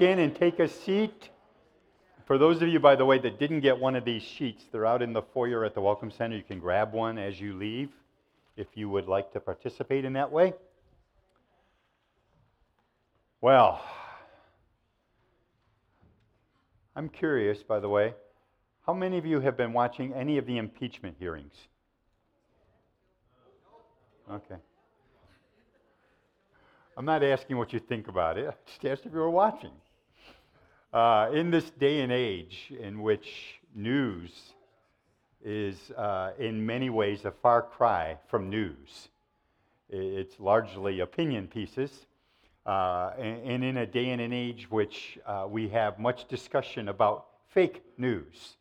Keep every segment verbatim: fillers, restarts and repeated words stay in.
in and take a seat. For those of you, by the way, that didn't get one of these sheets, they're out in the foyer at the Welcome Center. You can grab one as you leave if you would like to participate in that way. Well, I'm curious, by the way, how many of you have been watching any of the impeachment hearings? Okay. I'm not asking what you think about it. I just asked if you were watching. Uh, in this day and age in which news is uh, in many ways a far cry from news, it's largely opinion pieces, uh, and, and in a day and an age which uh, we have much discussion about fake news,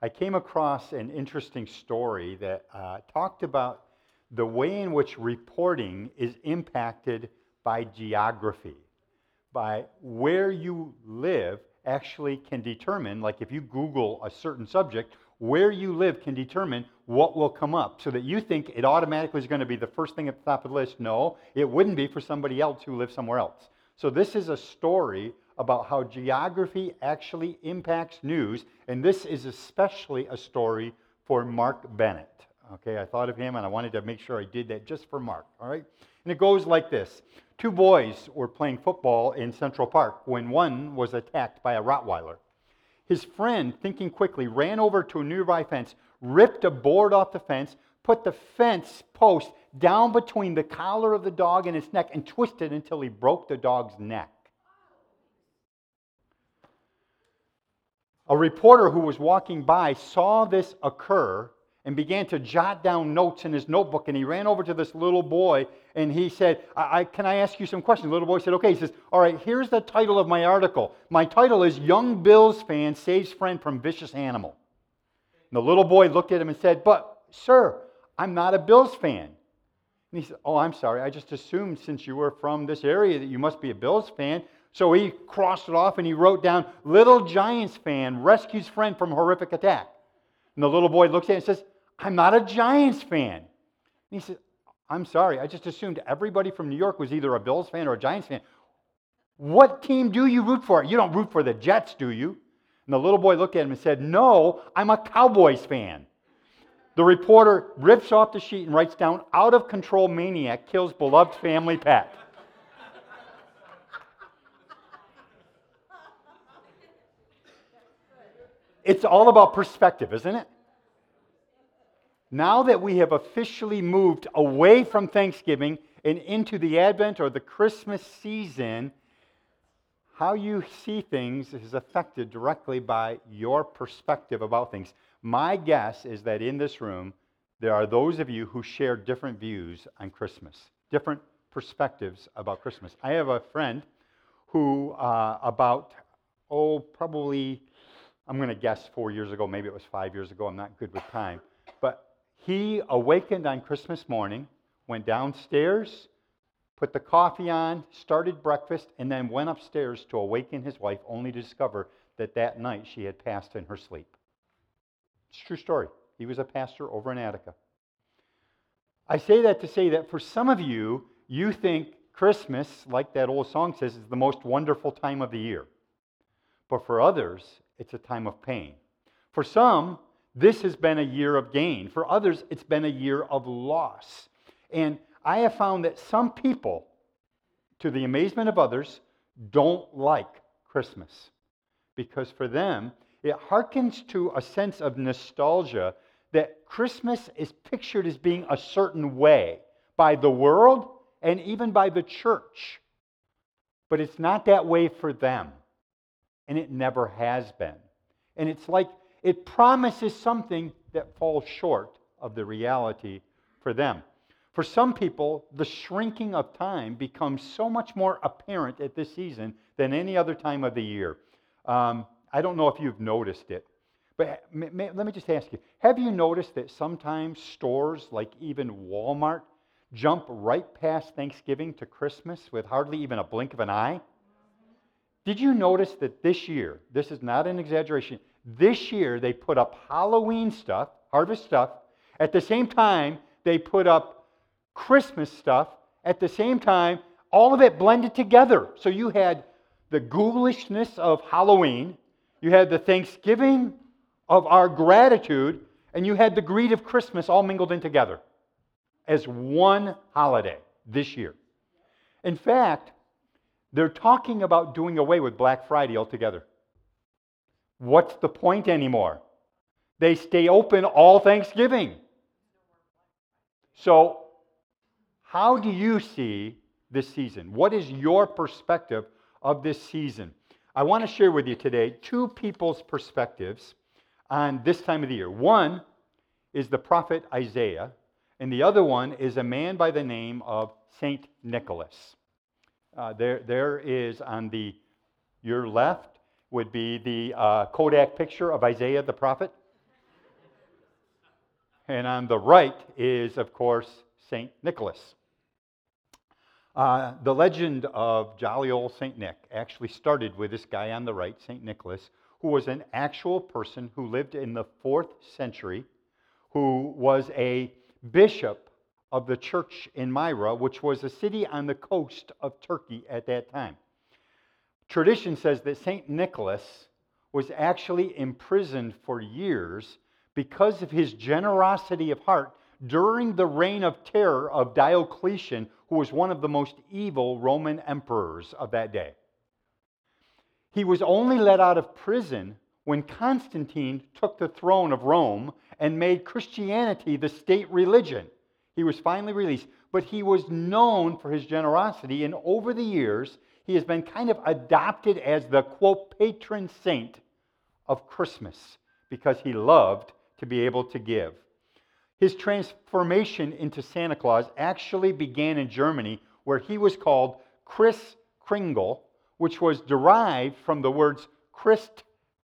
I came across an interesting story that uh, talked about the way in which reporting is impacted by geography. By where you live actually can determine, like if you Google a certain subject, where you live can determine what will come up, so that you think it automatically is going to be the first thing at the top of the list. No, it wouldn't be for somebody else who lives somewhere else. So this is a story about how geography actually impacts news, and this is especially a story for Mark Bennett. Okay, I thought of him, and I wanted to make sure I did that just for Mark, all right? And it goes like this. Two boys were playing football in Central Park when one was attacked by a Rottweiler. His friend, thinking quickly, ran over to a nearby fence, ripped a board off the fence, put the fence post down between the collar of the dog and its neck, and twisted until he broke the dog's neck. A reporter who was walking by saw this occur and began to jot down notes in his notebook, and he ran over to this little boy, and he said, I, I, can I ask you some questions? The little boy said, okay. He says, all right, here's the title of my article. My title is, Young Bills Fan Saves Friend from Vicious Animal. And the little boy looked at him and said, but, sir, I'm not a Bills fan. And he said, oh, I'm sorry, I just assumed since you were from this area that you must be a Bills fan. So he crossed it off, and he wrote down, Little Giants Fan Rescues Friend from Horrific Attack. And the little boy looks at him and says, I'm not a Giants fan. And he said, I'm sorry, I just assumed everybody from New York was either a Bills fan or a Giants fan. What team do you root for? You don't root for the Jets, do you? And the little boy looked at him and said, no, I'm a Cowboys fan. The reporter rips off the sheet and writes down, out of control maniac kills beloved family pet. It's all about perspective, isn't it? Now that we have officially moved away from Thanksgiving and into the Advent or the Christmas season, how you see things is affected directly by your perspective about things. My guess is that in this room, there are those of you who share different views on Christmas, different perspectives about Christmas. I have a friend who uh, about, oh, probably, I'm going to guess four years ago, maybe it was five years ago, I'm not good with time, but he awakened on Christmas morning, went downstairs, put the coffee on, started breakfast, and then went upstairs to awaken his wife, only to discover that that night she had passed in her sleep. It's a true story. He was a pastor over in Attica. I say that to say that for some of you, you think Christmas, like that old song says, is the most wonderful time of the year. But for others, it's a time of pain. For some, this has been a year of gain. For others, it's been a year of loss. And I have found that some people, to the amazement of others, don't like Christmas. Because for them, it hearkens to a sense of nostalgia that Christmas is pictured as being a certain way by the world and even by the church. But it's not that way for them. And it never has been. And it's like, it promises something that falls short of the reality for them. For some people, the shrinking of time becomes so much more apparent at this season than any other time of the year. Um, I don't know if you've noticed it, but may, may, let me just ask you, have you noticed that sometimes stores like even Walmart jump right past Thanksgiving to Christmas with hardly even a blink of an eye? Did you notice that this year, this is not an exaggeration, this year they put up Halloween stuff, harvest stuff, at the same time they put up Christmas stuff, at the same time, all of it blended together. So you had the ghoulishness of Halloween, you had the thanksgiving of our gratitude, and you had the greed of Christmas all mingled in together as one holiday this year. In fact, they're talking about doing away with Black Friday altogether. What's the point anymore? They stay open all Thanksgiving. So, how do you see this season? What is your perspective of this season? I want to share with you today two people's perspectives on this time of the year. One is the prophet Isaiah, and the other one is a man by the name of Saint Nicholas. Uh, there, there is on the your left would be the uh, Kodak picture of Isaiah the prophet. And on the right is, of course, Saint Nicholas. Uh, the legend of jolly old Saint Nick actually started with this guy on the right, Saint Nicholas, who was an actual person who lived in the fourth century, who was a bishop of the church in Myra, which was a city on the coast of Turkey at that time. Tradition says that Saint Nicholas was actually imprisoned for years because of his generosity of heart during the reign of terror of Diocletian, who was one of the most evil Roman emperors of that day. He was only let out of prison when Constantine took the throne of Rome and made Christianity the state religion. He was finally released, but he was known for his generosity, and over the years, he has been kind of adopted as the, quote, patron saint of Christmas because he loved to be able to give. His transformation into Santa Claus actually began in Germany, where he was called Kris Kringle, which was derived from the words Christ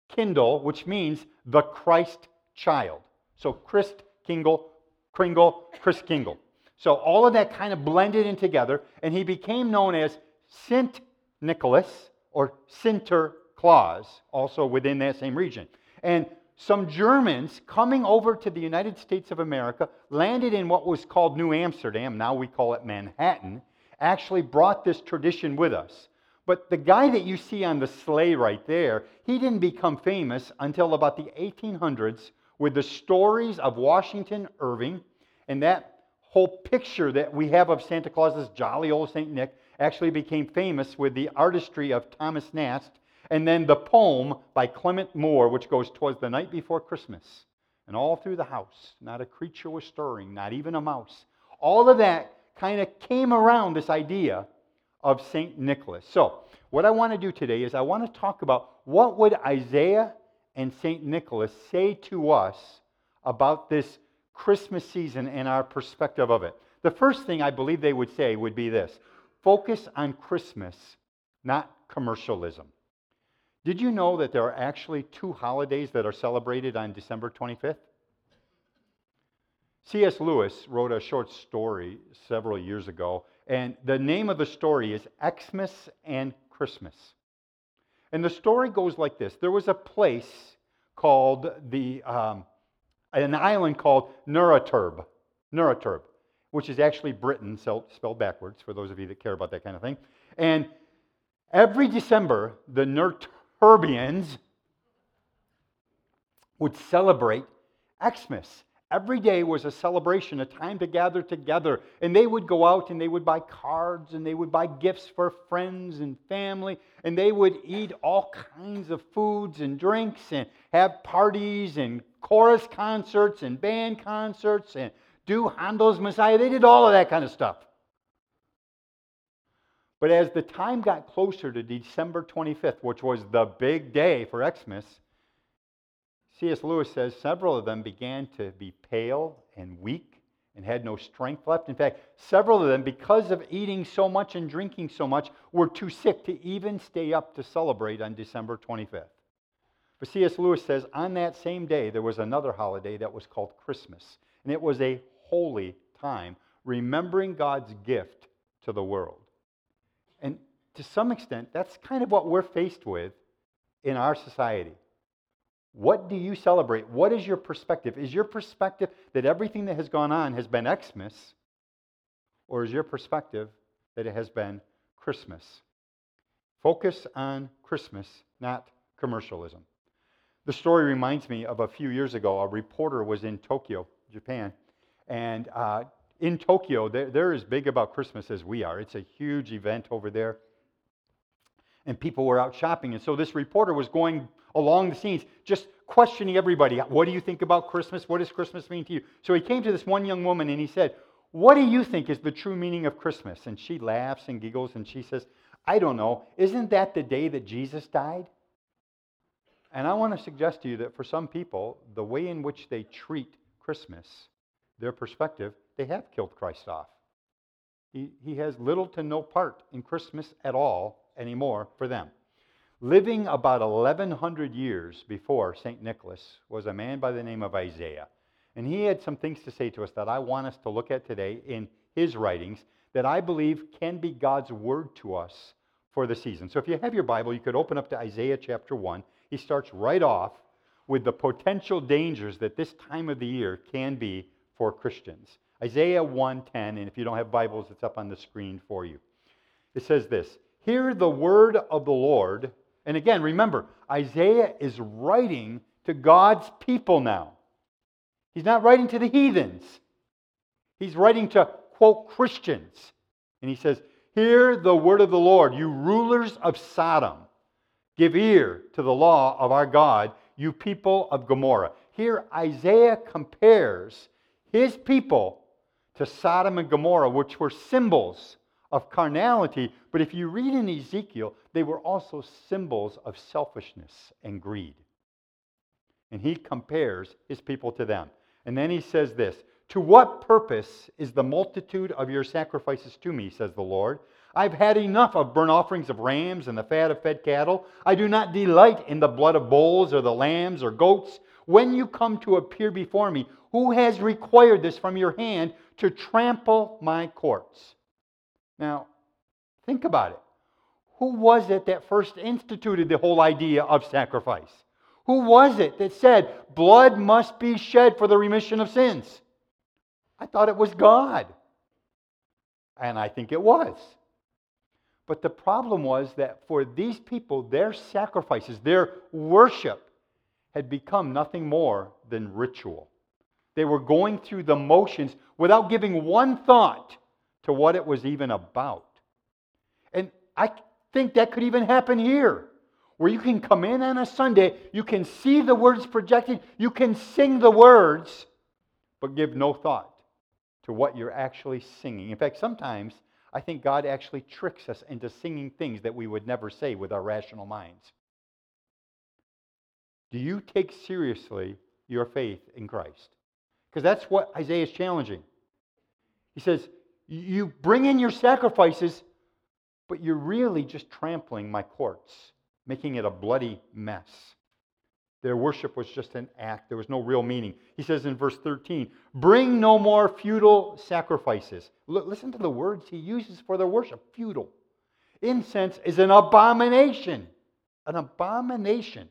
Kindle, which means the Christ child. So Christ Kindle, Kringle, Kris Kringle. So all of that kind of blended in together, and he became known as Saint Nicholas or Sinterklaas, also within that same region. And some Germans coming over to the United States of America landed in what was called New Amsterdam, now we call it Manhattan, actually brought this tradition with us. But the guy that you see on the sleigh right there, he didn't become famous until about the eighteen hundreds with the stories of Washington Irving, and that whole picture that we have of Santa Claus's jolly old Saint Nick actually became famous with the artistry of Thomas Nast, and then the poem by Clement Moore, which goes, "'Twas the night before Christmas, and all through the house, not a creature was stirring, not even a mouse." All of that kind of came around this idea of Saint Nicholas. So, what I want to do today is I want to talk about what would Isaiah and Saint Nicholas say to us about this Christmas season and our perspective of it. The first thing I believe they would say would be this: focus on Christmas, not commercialism. Did you know that there are actually two holidays that are celebrated on December twenty-fifth? C S. Lewis wrote a short story several years ago, and the name of the story is Xmas and Christmas. And the story goes like this. There was a place called the, um, an island called Neuraturb, Neuraturb, which is actually Britain, spelled backwards, for those of you that care about that kind of thing. And every December, the Nerturbians would celebrate Xmas. Every day was a celebration, a time to gather together. And they would go out and they would buy cards and they would buy gifts for friends and family. And they would eat all kinds of foods and drinks and have parties and chorus concerts and band concerts and do Handel's Messiah. They did all of that kind of stuff. But as the time got closer to December twenty-fifth, which was the big day for Xmas, C S. Lewis says several of them began to be pale and weak and had no strength left. In fact, several of them, because of eating so much and drinking so much, were too sick to even stay up to celebrate on December twenty-fifth. But C S. Lewis says on that same day, there was another holiday that was called Christmas, and it was a holy time, remembering God's gift to the world. And to some extent, that's kind of what we're faced with in our society. What do you celebrate? What is your perspective? Is your perspective that everything that has gone on has been Xmas, or is your perspective that it has been Christmas? Focus on Christmas, not commercialism. The story reminds me of a few years ago. A reporter was in Tokyo, Japan, and uh, in Tokyo, they're, they're as big about Christmas as we are. It's a huge event over there, and people were out shopping. And so this reporter was going along the scenes, just questioning everybody. What do you think about Christmas? What does Christmas mean to you? So he came to this one young woman, and he said, "What do you think is the true meaning of Christmas?" And she laughs and giggles, and she says, "I don't know. Isn't that the day that Jesus died?" And I want to suggest to you that for some people, the way in which they treat Christmas, their perspective, they have killed Christ off. He, he has little to no part in Christmas at all anymore for them. Living about eleven hundred years before Saint Nicholas was a man by the name of Isaiah. And he had some things to say to us that I want us to look at today in his writings that I believe can be God's word to us for the season. So if you have your Bible, you could open up to Isaiah chapter one. He starts right off with the potential dangers that this time of the year can be for Christians. Isaiah one ten, and if you don't have Bibles, it's up on the screen for you. It says this, "Hear the word of the Lord." And again, remember, Isaiah is writing to God's people now. He's not writing to the heathens. He's writing to, quote, Christians. And he says, "Hear the word of the Lord, you rulers of Sodom. Give ear to the law of our God, you people of Gomorrah." Here Isaiah compares his people to Sodom and Gomorrah, which were symbols of carnality. But if you read in Ezekiel, they were also symbols of selfishness and greed. And he compares his people to them. And then he says this, "To what purpose is the multitude of your sacrifices to me, says the Lord? I've had enough of burnt offerings of rams and the fat of fed cattle. I do not delight in the blood of bulls or the lambs or goats. When you come to appear before me, who has required this from your hand to trample my courts?" Now, think about it. Who was it that first instituted the whole idea of sacrifice? Who was it that said, blood must be shed for the remission of sins? I thought it was God. And I think it was. But the problem was that for these people, their sacrifices, their worship had become nothing more than ritual. They were going through the motions without giving one thought to what it was even about. And I think that could even happen here, where you can come in on a Sunday, you can see the words projected, you can sing the words, but give no thought to what you're actually singing. In fact, sometimes I think God actually tricks us into singing things that we would never say with our rational minds. Do you take seriously your faith in Christ? Because that's what Isaiah is challenging. He says, you bring in your sacrifices, but you're really just trampling my courts, making it a bloody mess. Their worship was just an act. There was no real meaning. He says in verse thirteen, "Bring no more futile sacrifices." L- listen to the words he uses for their worship. Futile. Incense is an abomination. An abomination.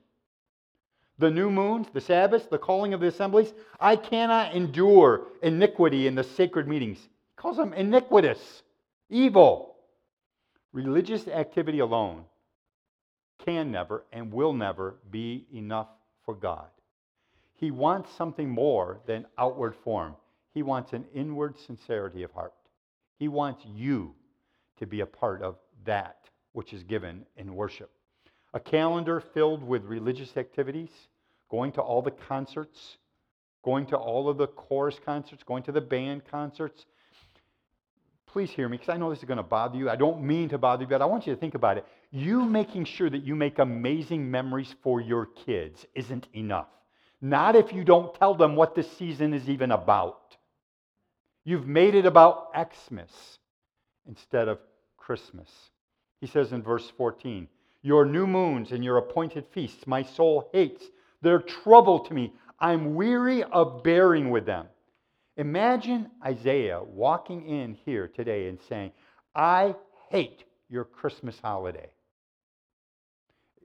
The new moons, the Sabbaths, the calling of the assemblies. I cannot endure iniquity in the sacred meetings. He calls them iniquitous, evil. Religious activity alone can never and will never be enough for God. He wants something more than outward form. He wants an inward sincerity of heart. He wants you to be a part of that which is given in worship. A calendar filled with religious activities, going to all the concerts, going to all of the chorus concerts, going to the band concerts. Please hear me, because I know this is going to bother you. I don't mean to bother you, but I want you to think about it. You making sure that you make amazing memories for your kids isn't enough. Not if you don't tell them what the season is even about. You've made it about Xmas instead of Christmas. He says in verse fourteen, "Your new moons and your appointed feasts, my soul hates. They're trouble to me. I'm weary of bearing with them." Imagine Isaiah walking in here today and saying, "I hate your Christmas holiday."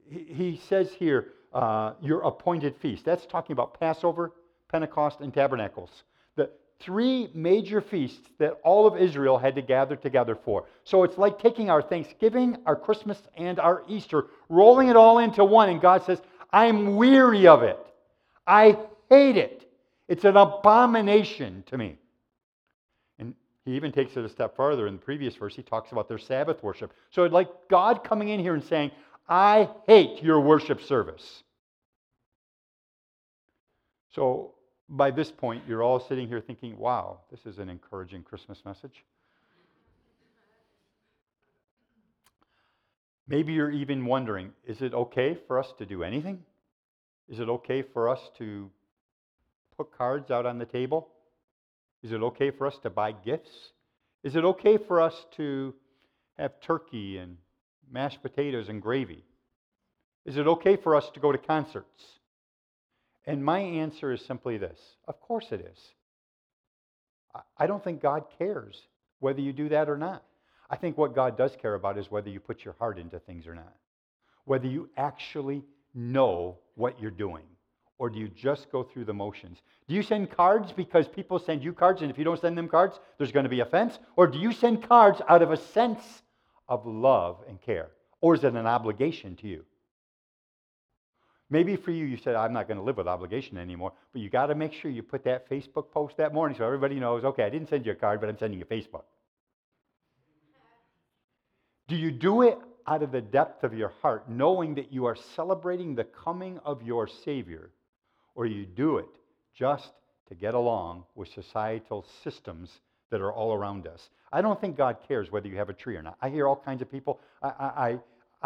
He says here, uh, your appointed feast. That's talking about Passover, Pentecost, and Tabernacles. The three major feasts that all of Israel had to gather together for. So it's like taking our Thanksgiving, our Christmas, and our Easter, rolling it all into one, and God says, I'm weary of it. I hate it. It's an abomination to me. And he even takes it a step further. In the previous verse, he talks about their Sabbath worship. So it's like God coming in here and saying, I hate your worship service. So by this point, you're all sitting here thinking, wow, this is an encouraging Christmas message. Maybe you're even wondering, is it okay for us to do anything? Is it okay for us to put cards out on the table? Is it okay for us to buy gifts? Is it okay for us to have turkey and mashed potatoes and gravy? Is it okay for us to go to concerts? And my answer is simply this. Of course it is. I don't think God cares whether you do that or not. I think what God does care about is whether you put your heart into things or not. Whether you actually know what you're doing. Or do you just go through the motions? Do you send cards because people send you cards, and if you don't send them cards, there's going to be offense? Or do you send cards out of a sense of love and care? Or is it an obligation to you? Maybe for you, you said, I'm not going to live with obligation anymore, but you got to make sure you put that Facebook post that morning so everybody knows, okay, I didn't send you a card, but I'm sending you Facebook. Do you do it out of the depth of your heart, knowing that you are celebrating the coming of your Savior, or you do it just to get along with societal systems that are all around us? I don't think God cares whether you have a tree or not. I hear all kinds of people, I I,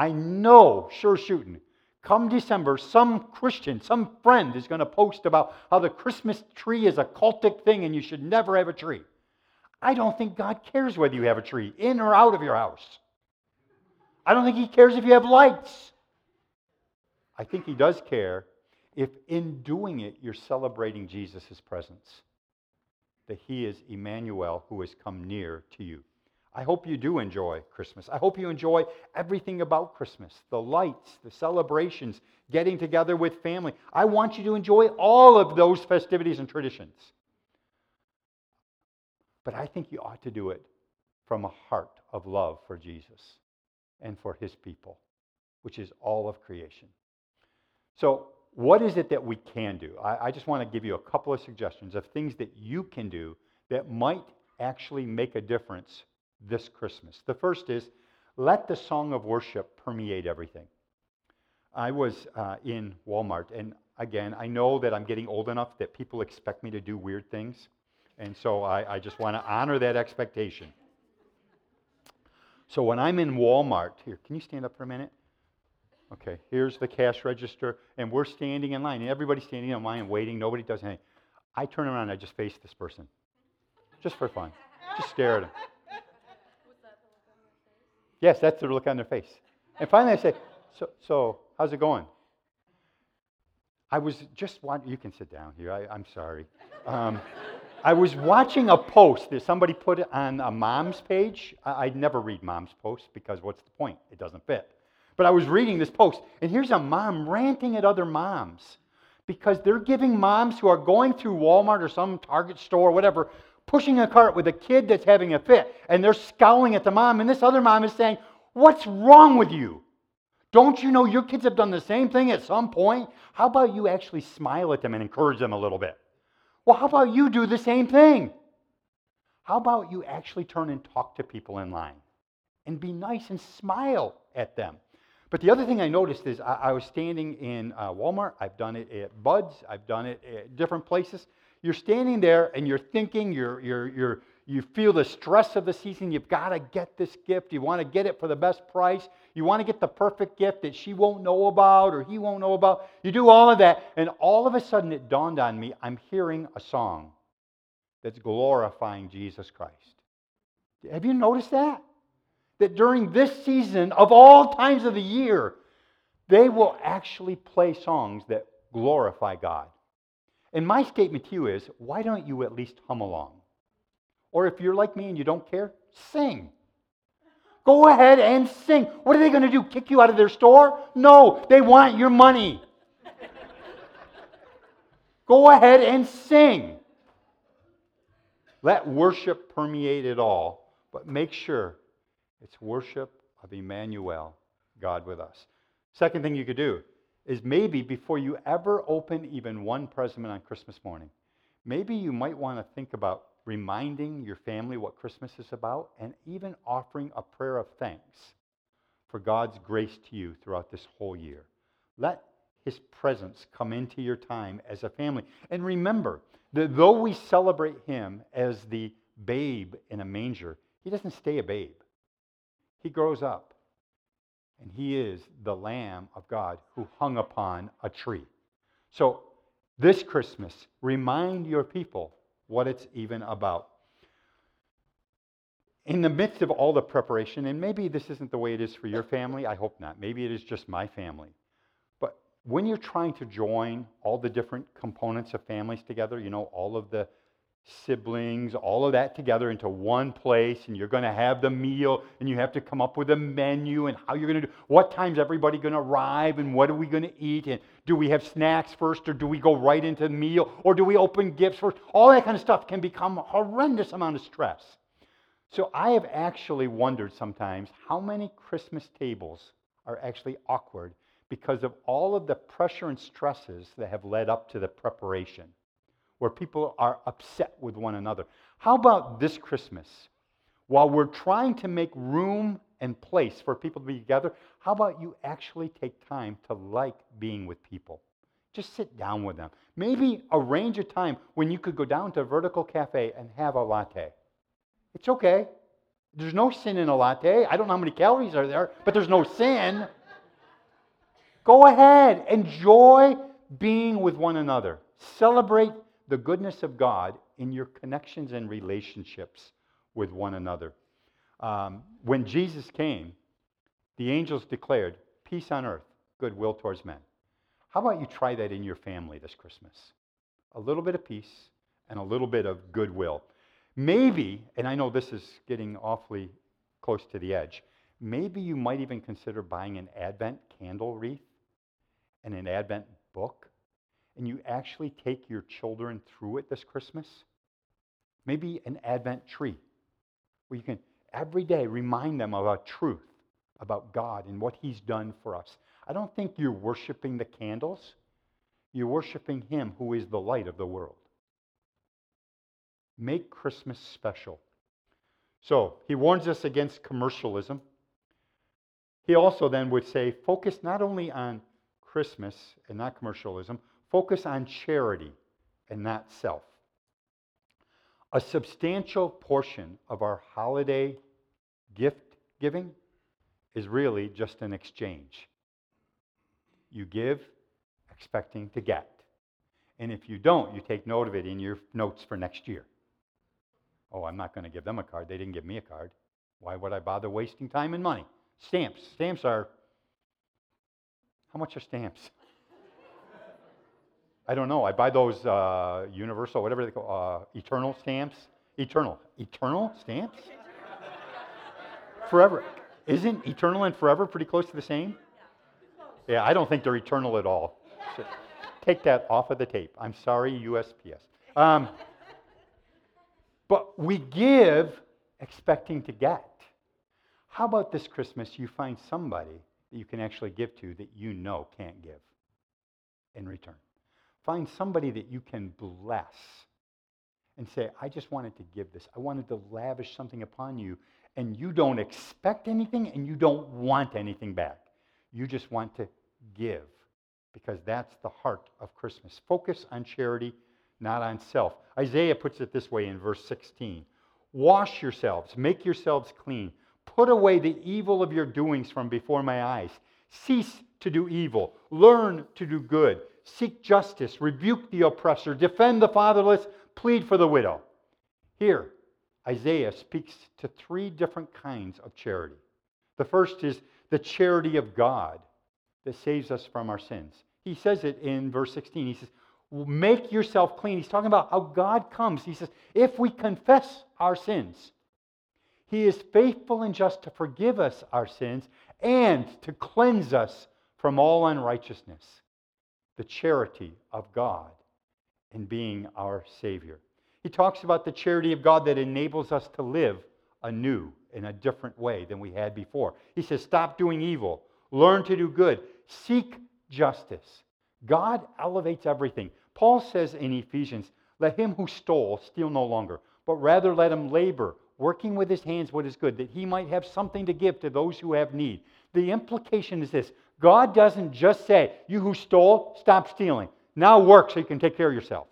I know, sure shooting, come December, some Christian, some friend is going to post about how the Christmas tree is a cultic thing and you should never have a tree. I don't think God cares whether you have a tree, in or out of your house. I don't think he cares if you have lights. I think he does care if in doing it you're celebrating Jesus' presence. That he is Emmanuel, who has come near to you. I hope you do enjoy Christmas. I hope you enjoy everything about Christmas. The lights, the celebrations, getting together with family. I want you to enjoy all of those festivities and traditions. But I think you ought to do it from a heart of love for Jesus and for his people, which is all of creation. So what is it that we can do? I, I just want to give you a couple of suggestions of things that you can do that might actually make a difference this Christmas. The first is, let the song of worship permeate everything. I was uh, in Walmart, and again, I know that I'm getting old enough that people expect me to do weird things, and so I, I just want to honor that expectation. So when I'm in Walmart, here, can you stand up for a minute? Okay, here's the cash register, and we're standing in line, and everybody's standing in line waiting, nobody does anything. I turn around and I just face this person, just for fun, just stare at them. Yes, that's the look on their face. And finally I say, so, so how's it going? I was just watching, you can sit down here, I, I'm sorry. Um, I was watching a post that somebody put on a mom's page. I, I never read mom's posts because what's the point? It doesn't fit. But I was reading this post, and here's a mom ranting at other moms because they're giving moms who are going through Walmart or some Target store or whatever, pushing a cart with a kid that's having a fit, and they're scowling at the mom, and this other mom is saying, what's wrong with you? Don't you know your kids have done the same thing at some point? How about you actually smile at them and encourage them a little bit? Well, how about you do the same thing? How about you actually turn and talk to people in line and be nice and smile at them? But the other thing I noticed is I, I was standing in uh, Walmart. I've done it at Bud's. I've done it at different places. You're standing there and you're thinking, you're, you're, you're, you feel the stress of the season. You've got to get this gift. You want to get it for the best price. You want to get the perfect gift that she won't know about or he won't know about. You do all of that, and all of a sudden it dawned on me, I'm hearing a song that's glorifying Jesus Christ. Have you noticed that? That during this season, of all times of the year, they will actually play songs that glorify God. And my statement to you is, why don't you at least hum along? Or if you're like me and you don't care, sing. Go ahead and sing. What are they going to do, kick you out of their store? No, they want your money. Go ahead and sing. Let worship permeate it all, but make sure it's worship of Emmanuel, God with us. Second thing you could do is maybe before you ever open even one present on Christmas morning, maybe you might want to think about reminding your family what Christmas is about and even offering a prayer of thanks for God's grace to you throughout this whole year. Let His presence come into your time as a family. And remember that though we celebrate Him as the babe in a manger, He doesn't stay a babe. He grows up. And He is the Lamb of God who hung upon a tree. So this Christmas, remind your people what it's even about. In the midst of all the preparation, and maybe this isn't the way it is for your family, I hope not. Maybe it is just my family. But when you're trying to join all the different components of families together, you know, all of the siblings, all of that together into one place, and you're going to have the meal, and you have to come up with a menu, and how you're going to do, what time's everybody going to arrive, and what are we going to eat, and do we have snacks first, or do we go right into the meal, or do we open gifts first? All that kind of stuff can become a horrendous amount of stress. So I have actually wondered sometimes how many Christmas tables are actually awkward because of all of the pressure and stresses that have led up to the preparation, where people are upset with one another. How about this Christmas, while we're trying to make room and place for people to be together, how about you actually take time to like being with people? Just sit down with them. Maybe arrange a time when you could go down to a vertical cafe and have a latte. It's okay. There's no sin in a latte. I don't know how many calories are there, but there's no sin. Go ahead. Enjoy being with one another. Celebrate the goodness of God in your connections and relationships with one another. Um, when Jesus came, the angels declared, peace on earth, goodwill towards men. How about you try that in your family this Christmas? A little bit of peace and a little bit of goodwill. Maybe, and I know this is getting awfully close to the edge, maybe you might even consider buying an Advent candle wreath and an Advent book, and you actually take your children through it this Christmas. Maybe an Advent tree, where you can every day remind them of a truth about God and what He's done for us. I don't think you're worshiping the candles. You're worshiping Him who is the light of the world. Make Christmas special. So, He warns us against commercialism. He also then would say, focus not only on Christmas and not commercialism, focus on charity and not self. A substantial portion of our holiday gift giving is really just an exchange. You give expecting to get. And if you don't, you take note of it in your notes for next year. Oh, I'm not going to give them a card. They didn't give me a card. Why would I bother wasting time and money? Stamps. Stamps are... How much are stamps? I don't know. I buy those uh, universal, whatever they call, uh, eternal stamps. Eternal. Eternal stamps? Forever. Isn't eternal and forever pretty close to the same? Yeah, I don't think they're eternal at all. So take that off of the tape. I'm sorry, U S P S. Um, but we give expecting to get. How about this Christmas you find somebody that you can actually give to that you know can't give in return? Find somebody that you can bless and say, I just wanted to give this. I wanted to lavish something upon you, and you don't expect anything, and you don't want anything back. You just want to give, because that's the heart of Christmas. Focus on charity, not on self. Isaiah puts it this way in verse sixteen. Wash yourselves, make yourselves clean. Put away the evil of your doings from before my eyes. Cease to do evil. Learn to do good. Seek justice, rebuke the oppressor, defend the fatherless, plead for the widow. Here, Isaiah speaks to three different kinds of charity. The first is the charity of God that saves us from our sins. He says it in verse sixteen. He says, make yourself clean. He's talking about how God comes. He says, if we confess our sins, He is faithful and just to forgive us our sins and to cleanse us from all unrighteousness. The charity of God in being our Savior. He talks about the charity of God that enables us to live anew in a different way than we had before. He says, stop doing evil. Learn to do good. Seek justice. God elevates everything. Paul says in Ephesians, let him who stole steal no longer, but rather let him labor, working with his hands what is good, that he might have something to give to those who have need. The implication is this. God doesn't just say, you who stole, stop stealing. Now work so you can take care of yourself.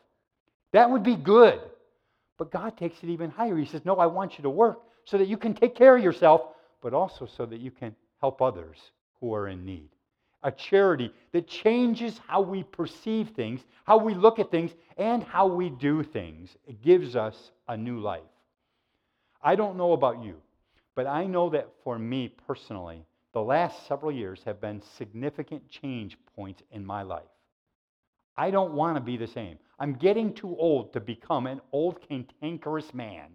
That would be good. But God takes it even higher. He says, no, I want you to work so that you can take care of yourself, but also so that you can help others who are in need. A charity that changes how we perceive things, how we look at things, and how we do things. It gives us a new life. I don't know about you, but I know that for me personally, the last several years have been significant change points in my life. I don't want to be the same. I'm getting too old to become an old cantankerous man.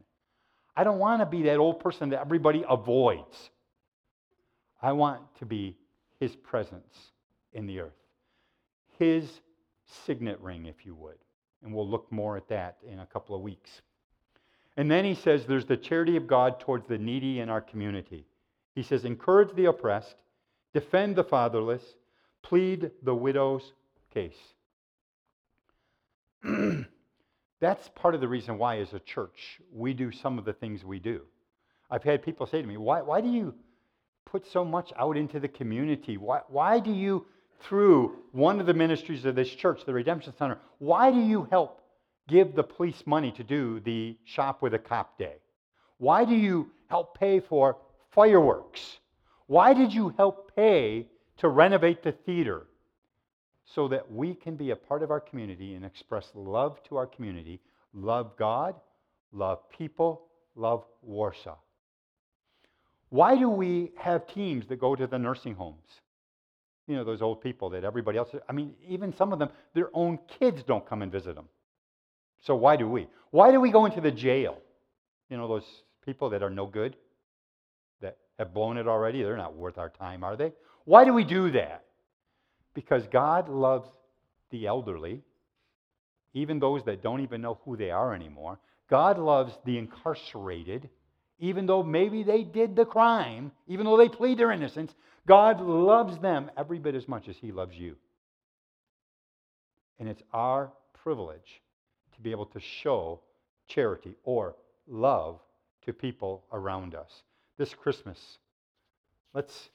I don't want to be that old person that everybody avoids. I want to be His presence in the earth. His signet ring, if you would. And we'll look more at that in a couple of weeks. And then he says there's the charity of God towards the needy in our community. He says, encourage the oppressed, defend the fatherless, plead the widow's case. That's part of the reason why, as a church, we do some of the things we do. I've had people say to me, why, why do you put so much out into the community? Why, why do you, through one of the ministries of this church, the Redemption Center, why do you help give the police money to do the Shop with a Cop Day? Why do you help pay for fireworks? Why did you help pay to renovate the theater? So that we can be a part of our community and express love to our community, love God, love people, love Warsaw. Why do we have teams that go to the nursing homes? You know, those old people that everybody else, I mean, even some of them, their own kids don't come and visit them. So why do we? Why do we go into the jail? You know, those people that are no good, that have blown it already, they're not worth our time, are they? Why do we do that? Because God loves the elderly, even those that don't even know who they are anymore. God loves the incarcerated, even though maybe they did the crime, even though they plead their innocence. God loves them every bit as much as He loves you. And it's our privilege to be able to show charity or love to people around us. This Christmas, let's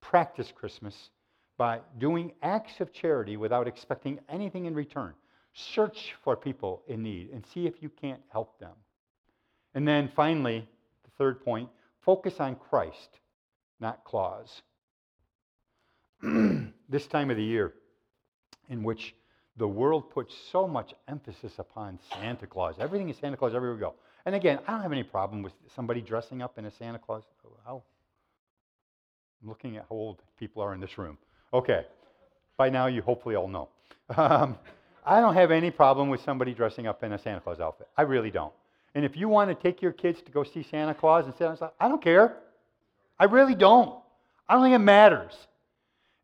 practice Christmas by doing acts of charity without expecting anything in return. Search for people in need and see if you can't help them. And then finally, the third point, focus on Christ, not cause. This time of the year in which the world puts so much emphasis upon Santa Claus. Everything is Santa Claus everywhere we go. And again, I don't have any problem with somebody dressing up in a Santa Claus. Oh, I'm looking at how old people are in this room. Okay, by now you hopefully all know. Um, I don't have any problem with somebody dressing up in a Santa Claus outfit. I really don't. And if you want to take your kids to go see Santa Claus and Santa Claus, I don't care. I really don't. I don't think it matters.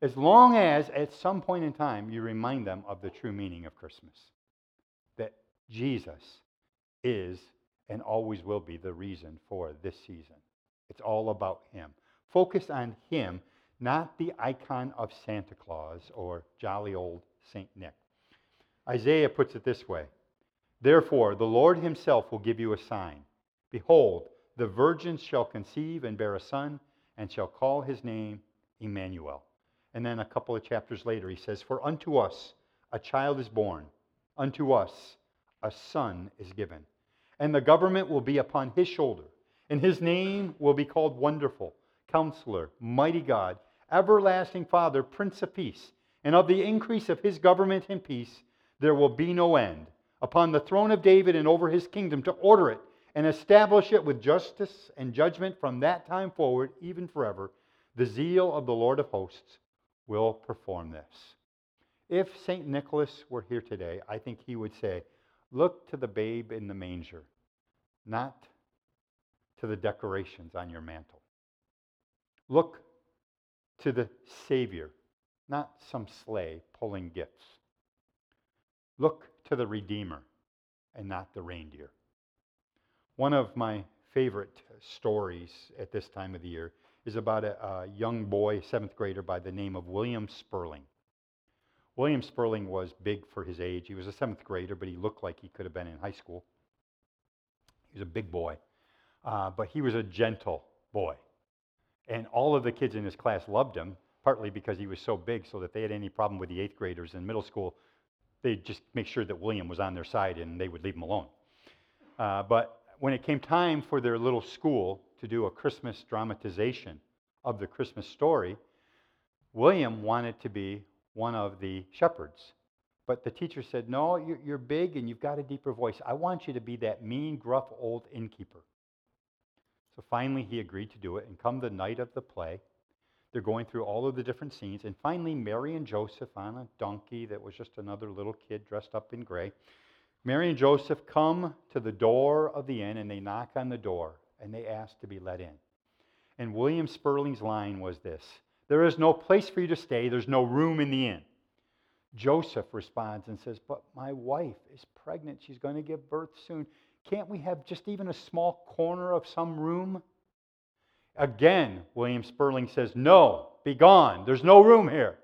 As long as at some point in time you remind them of the true meaning of Christmas. That Jesus is and always will be the reason for this season. It's all about Him. Focus on Him. Not the icon of Santa Claus or jolly old Saint Nick. Isaiah puts it this way. Therefore, the Lord Himself will give you a sign. Behold, the virgin shall conceive and bear a son, and shall call his name Emmanuel. And then a couple of chapters later, he says, For unto us a child is born, unto us a son is given. And the government will be upon His shoulder, and His name will be called Wonderful, Counselor, Mighty God, Everlasting Father, Prince of Peace, and of the increase of His government and peace there will be no end, upon the throne of David and over His kingdom, to order it and establish it with justice and judgment from that time forward, even forever. The zeal of the Lord of hosts will perform this. If Saint Nicholas were here today, I think he would say, look to the babe in the manger, not to the decorations on your mantle. Look to the Savior, not some sleigh pulling gifts. Look to the Redeemer, and not the reindeer. One of my favorite stories at this time of the year is about a, a young boy, seventh grader, by the name of William Sperling. William Sperling was big for his age. He was a seventh grader, but he looked like he could have been in high school. He was a big boy, uh, but he was a gentle boy. And all of the kids in his class loved him, partly because he was so big, so that they had any problem with the eighth graders in middle school, they'd just make sure that William was on their side and they would leave him alone. Uh, but when it came time for their little school to do a Christmas dramatization of the Christmas story, William wanted to be one of the shepherds. But the teacher said, no, you're big and you've got a deeper voice. I want you to be that mean, gruff, old innkeeper. So finally he agreed to do it, and come the night of the play, they're going through all of the different scenes, and finally Mary and Joseph on a donkey that was just another little kid dressed up in gray. Mary and Joseph come to the door of the inn, and they knock on the door, and they ask to be let in. And William Sperling's line was this: there is no place for you to stay, there's no room in the inn. Joseph responds and says, but my wife is pregnant, she's going to give birth soon. Can't we have just even a small corner of some room? Again, William Sperling says, no, be gone. There's no room here.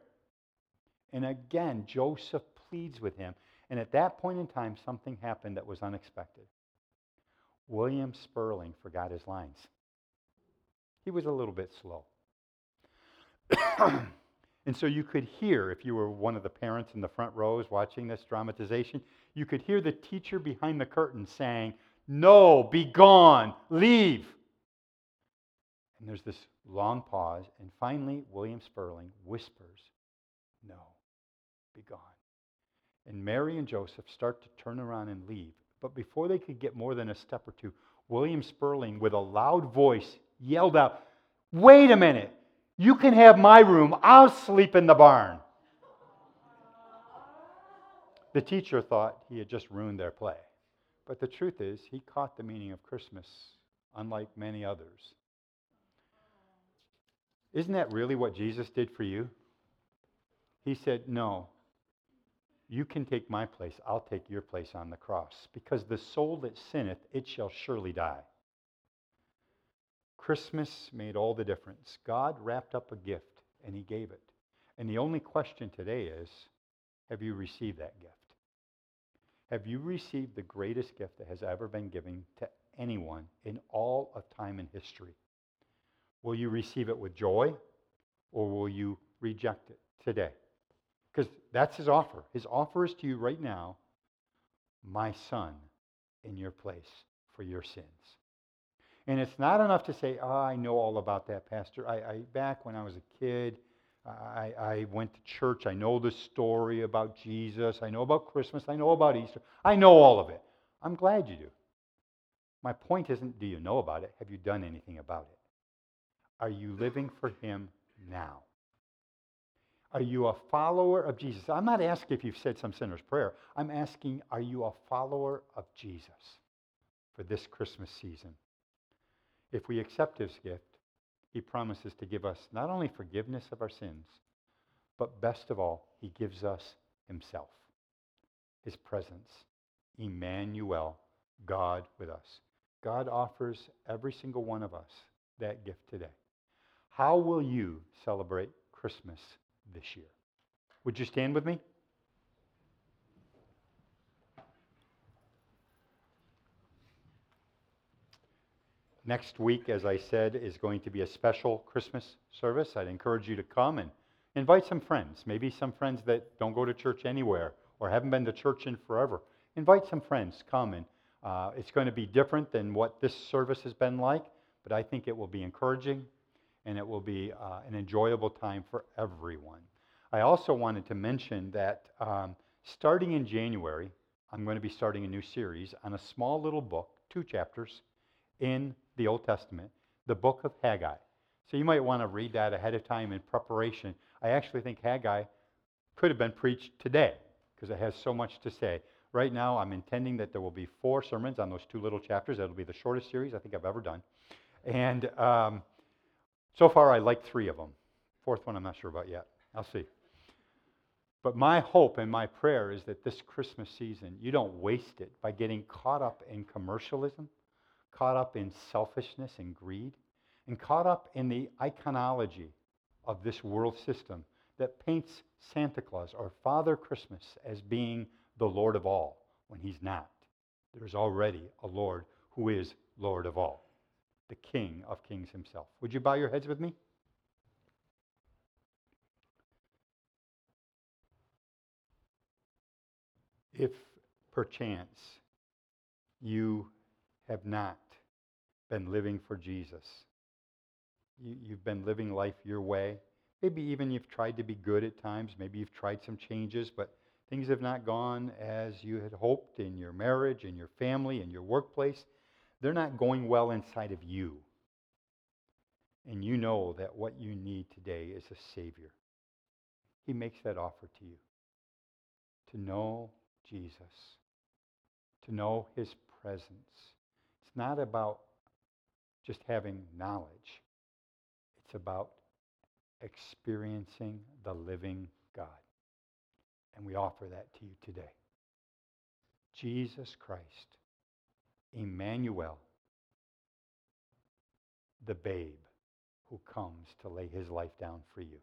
And again, Joseph pleads with him. And at that point in time, something happened that was unexpected. William Sperling forgot his lines. He was a little bit slow. And so you could hear, if you were one of the parents in the front rows watching this dramatization, you could hear the teacher behind the curtain saying, no, be gone, leave. And there's this long pause, and finally William Sperling whispers, no, be gone. And Mary and Joseph start to turn around and leave. But before they could get more than a step or two, William Sperling, with a loud voice, yelled out, wait a minute. You can have my room. I'll sleep in the barn. The teacher thought he had just ruined their play. But the truth is, he caught the meaning of Christmas, unlike many others. Isn't that really what Jesus did for you? He said, no, you can take my place. I'll take your place on the cross. Because the soul that sinneth, it shall surely die. Christmas made all the difference. God wrapped up a gift, and he gave it. And the only question today is, have you received that gift? Have you received the greatest gift that has ever been given to anyone in all of time and history? Will you receive it with joy, or will you reject it today? Because that's his offer. His offer is to you right now, my son in your place for your sins. And it's not enough to say, oh, I know all about that, Pastor. I, I back when I was a kid, I, I went to church. I know the story about Jesus. I know about Christmas. I know about Easter. I know all of it. I'm glad you do. My point isn't, do you know about it? Have you done anything about it? Are you living for him now? Are you a follower of Jesus? I'm not asking if you've said some sinner's prayer. I'm asking, are you a follower of Jesus for this Christmas season? If we accept his gift, he promises to give us not only forgiveness of our sins, but best of all, he gives us himself, his presence, Emmanuel, God with us. God offers every single one of us that gift today. How will you celebrate Christmas this year? Would you stand with me? Next week, as I said, is going to be a special Christmas service. I'd encourage you to come and invite some friends, maybe some friends that don't go to church anywhere or haven't been to church in forever. Invite some friends, come, and uh, it's going to be different than what this service has been like, but I think it will be encouraging, and it will be uh, an enjoyable time for everyone. I also wanted to mention that um, starting in January, I'm going to be starting a new series on a small little book, two chapters, in the Old Testament, the book of Haggai. So you might want to read that ahead of time in preparation. I actually think Haggai could have been preached today because it has so much to say. Right now, I'm intending that there will be four sermons on those two little chapters. That'll be the shortest series I think I've ever done. And um, so far, I like three of them. Fourth one, I'm not sure about yet. I'll see. But my hope and my prayer is that this Christmas season, you don't waste it by getting caught up in commercialism, caught up in selfishness and greed, and caught up in the iconology of this world system that paints Santa Claus or Father Christmas as being the Lord of all, when he's not. There's already a Lord who is Lord of all, the King of Kings himself. Would you bow your heads with me? If, perchance, you have not been living for Jesus, you, you've been living life your way, maybe even you've tried to be good at times, maybe you've tried some changes, but things have not gone as you had hoped in your marriage, in your family, in your workplace. They're not going well inside of you. And you know that what you need today is a Savior. He makes that offer to you. To know Jesus, to know his presence. It's not about just having knowledge. It's about experiencing the living God. And we offer that to you today. Jesus Christ, Emmanuel, the babe who comes to lay his life down for you.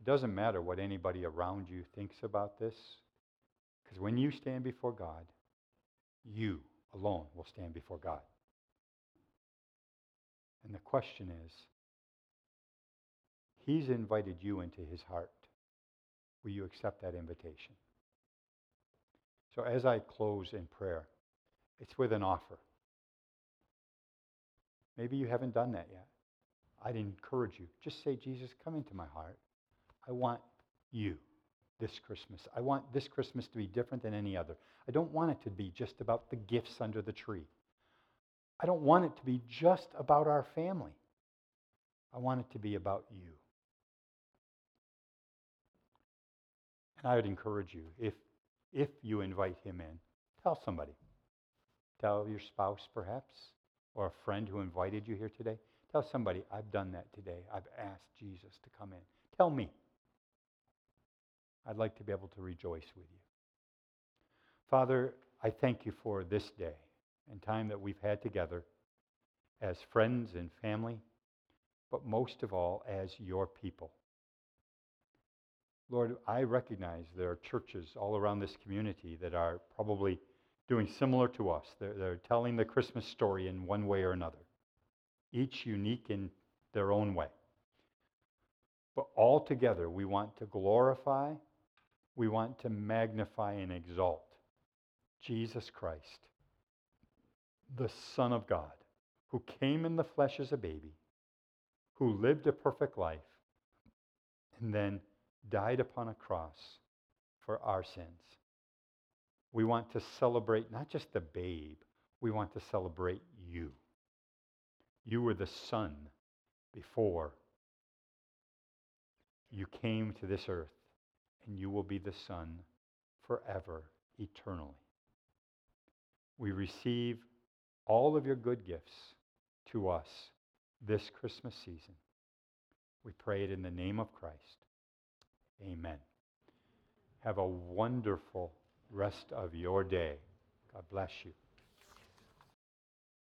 It doesn't matter what anybody around you thinks about this, because when you stand before God, you alone will stand before God. And the question is, he's invited you into his heart. Will you accept that invitation? So as I close in prayer, it's with an offer. Maybe you haven't done that yet. I'd encourage you. Just say, Jesus, come into my heart. I want you this Christmas. I want this Christmas to be different than any other. I don't want it to be just about the gifts under the tree. I don't want it to be just about our family. I want it to be about you. And I would encourage you, if, if you invite him in, tell somebody. Tell your spouse, perhaps, or a friend who invited you here today. Tell somebody, I've done that today. I've asked Jesus to come in. Tell me. I'd like to be able to rejoice with you. Father, I thank you for this day and time that we've had together as friends and family, but most of all as your people. Lord, I recognize there are churches all around this community that are probably doing similar to us. They're, they're telling the Christmas story in one way or another, each unique in their own way. But all together, we want to glorify, we want to magnify and exalt Jesus Christ, the Son of God, who came in the flesh as a baby, who lived a perfect life, and then died upon a cross for our sins. We want to celebrate not just the babe, we want to celebrate you. You were the Son before you came to this earth, and you will be the Son forever, eternally. We receive all of your good gifts to us this Christmas season. We pray it in the name of Christ. Amen. Have a wonderful rest of your day. God bless you.